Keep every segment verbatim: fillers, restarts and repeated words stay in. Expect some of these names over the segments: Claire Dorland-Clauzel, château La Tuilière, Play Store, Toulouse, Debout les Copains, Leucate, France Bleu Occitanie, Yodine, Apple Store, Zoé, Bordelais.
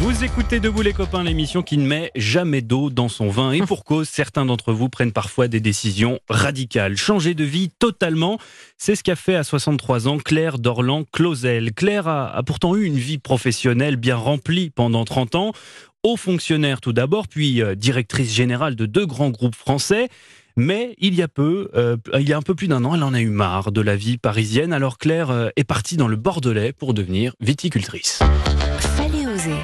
Vous écoutez Debout les Copains, l'émission qui ne met jamais d'eau dans son vin. Et pour cause, certains d'entre vous prennent parfois des décisions radicales. Changer de vie totalement, c'est ce qu'a fait à soixante-trois ans Claire Dorland-Clauzel. Claire a, a pourtant eu une vie professionnelle bien remplie pendant trente ans. Haut fonctionnaire tout d'abord, puis directrice générale de deux grands groupes français. Mais il y a peu, euh, il y a un peu plus d'un an, elle en a eu marre de la vie parisienne. Alors Claire est partie dans le Bordelais pour devenir viticultrice. Fallait oser.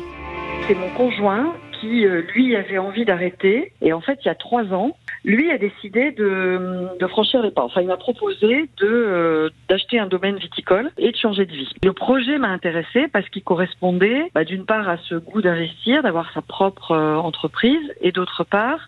C'est mon conjoint qui, lui, avait envie d'arrêter. Et en fait, il y a trois ans, lui a décidé de, de franchir les pas. Enfin, il m'a proposé de, euh, d'acheter un domaine viticole et de changer de vie. Le projet m'a intéressée parce qu'il correspondait, bah, d'une part, à ce goût d'investir, d'avoir sa propre euh, entreprise, et d'autre part,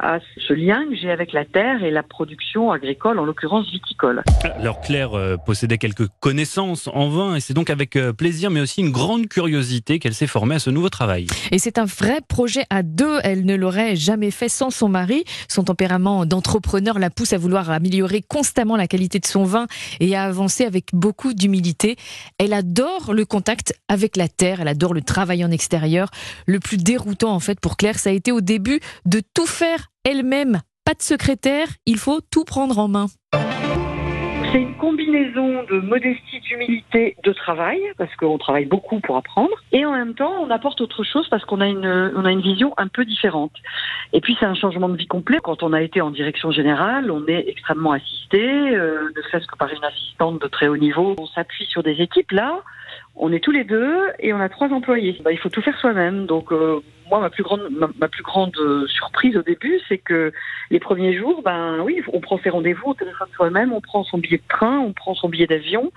à ce lien que j'ai avec la terre et la production agricole, en l'occurrence viticole. Alors Claire euh, possédait quelques connaissances en vin et c'est donc avec euh, plaisir mais aussi une grande curiosité qu'elle s'est formée à ce nouveau travail. Et c'est un vrai projet à deux, elle ne l'aurait jamais fait sans son mari. Son tempérament d'entrepreneur la pousse à vouloir améliorer constamment la qualité de son vin et à avancer avec beaucoup d'humilité. Elle adore le contact avec la terre, elle adore le travail en extérieur. Le plus déroutant en fait pour Claire, ça a été au début de tout faire elle-même, pas de secrétaire, il faut tout prendre en main. C'est une combinaison de modestie, d'humilité, de travail, parce qu'on travaille beaucoup pour apprendre, et en même temps, on apporte autre chose parce qu'on a une, on a une vision un peu différente. Et puis, c'est un changement de vie complet. Quand on a été en direction générale, on est extrêmement assisté, euh, ne serait-ce que par une assistante de très haut niveau. On s'appuie sur des équipes. Là, on est tous les deux et on a trois employés. Bah, il faut tout faire soi-même, donc... Euh, Moi, ma plus grande, ma, ma plus grande surprise au début, c'est que les premiers jours, ben oui, on prend ses rendez-vous, on téléphone soi-même, on prend son billet de train, on prend son billet d'avion,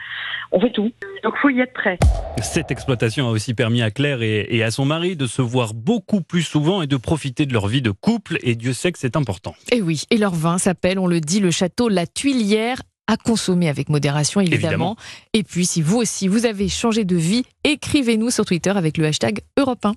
on fait tout. Donc, il faut y être prêt. Cette exploitation a aussi permis à Claire et, et à son mari de se voir beaucoup plus souvent et de profiter de leur vie de couple. Et Dieu sait que c'est important. Et oui, et leur vin s'appelle, on le dit, le château La Tuilière, à consommer avec modération, évidemment. évidemment. Et puis, si vous aussi, vous avez changé de vie, écrivez-nous sur Twitter avec le hashtag Europe un.